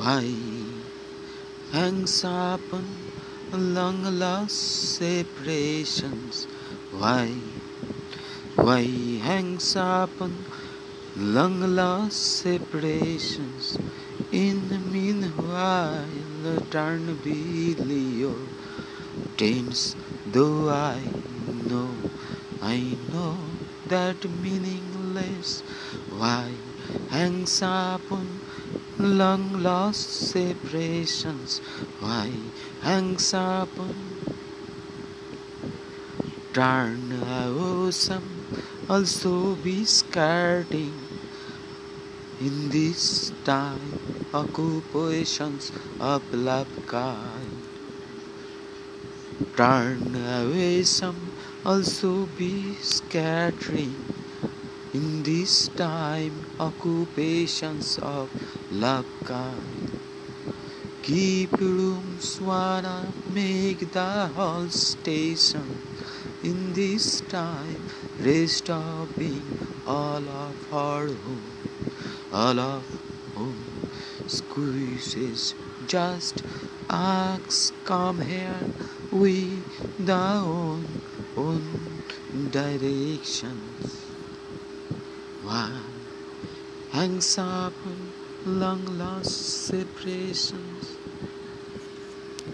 Why hangs upon long lost separations? Why hangs upon long lost separations? In the meanwhile, turn below, tense though I know that meaningless. Why hangs upon long lost separations? Why hangs upon turn awesome also be skirting in this time occupations of love kind. Turn away some also be scattering in this time occupations of love kind. Keep rooms wanna make the whole station in this time rest of being all of her home, all of home squeezes just ask come here with the own directions. Why hangs up long lost separations?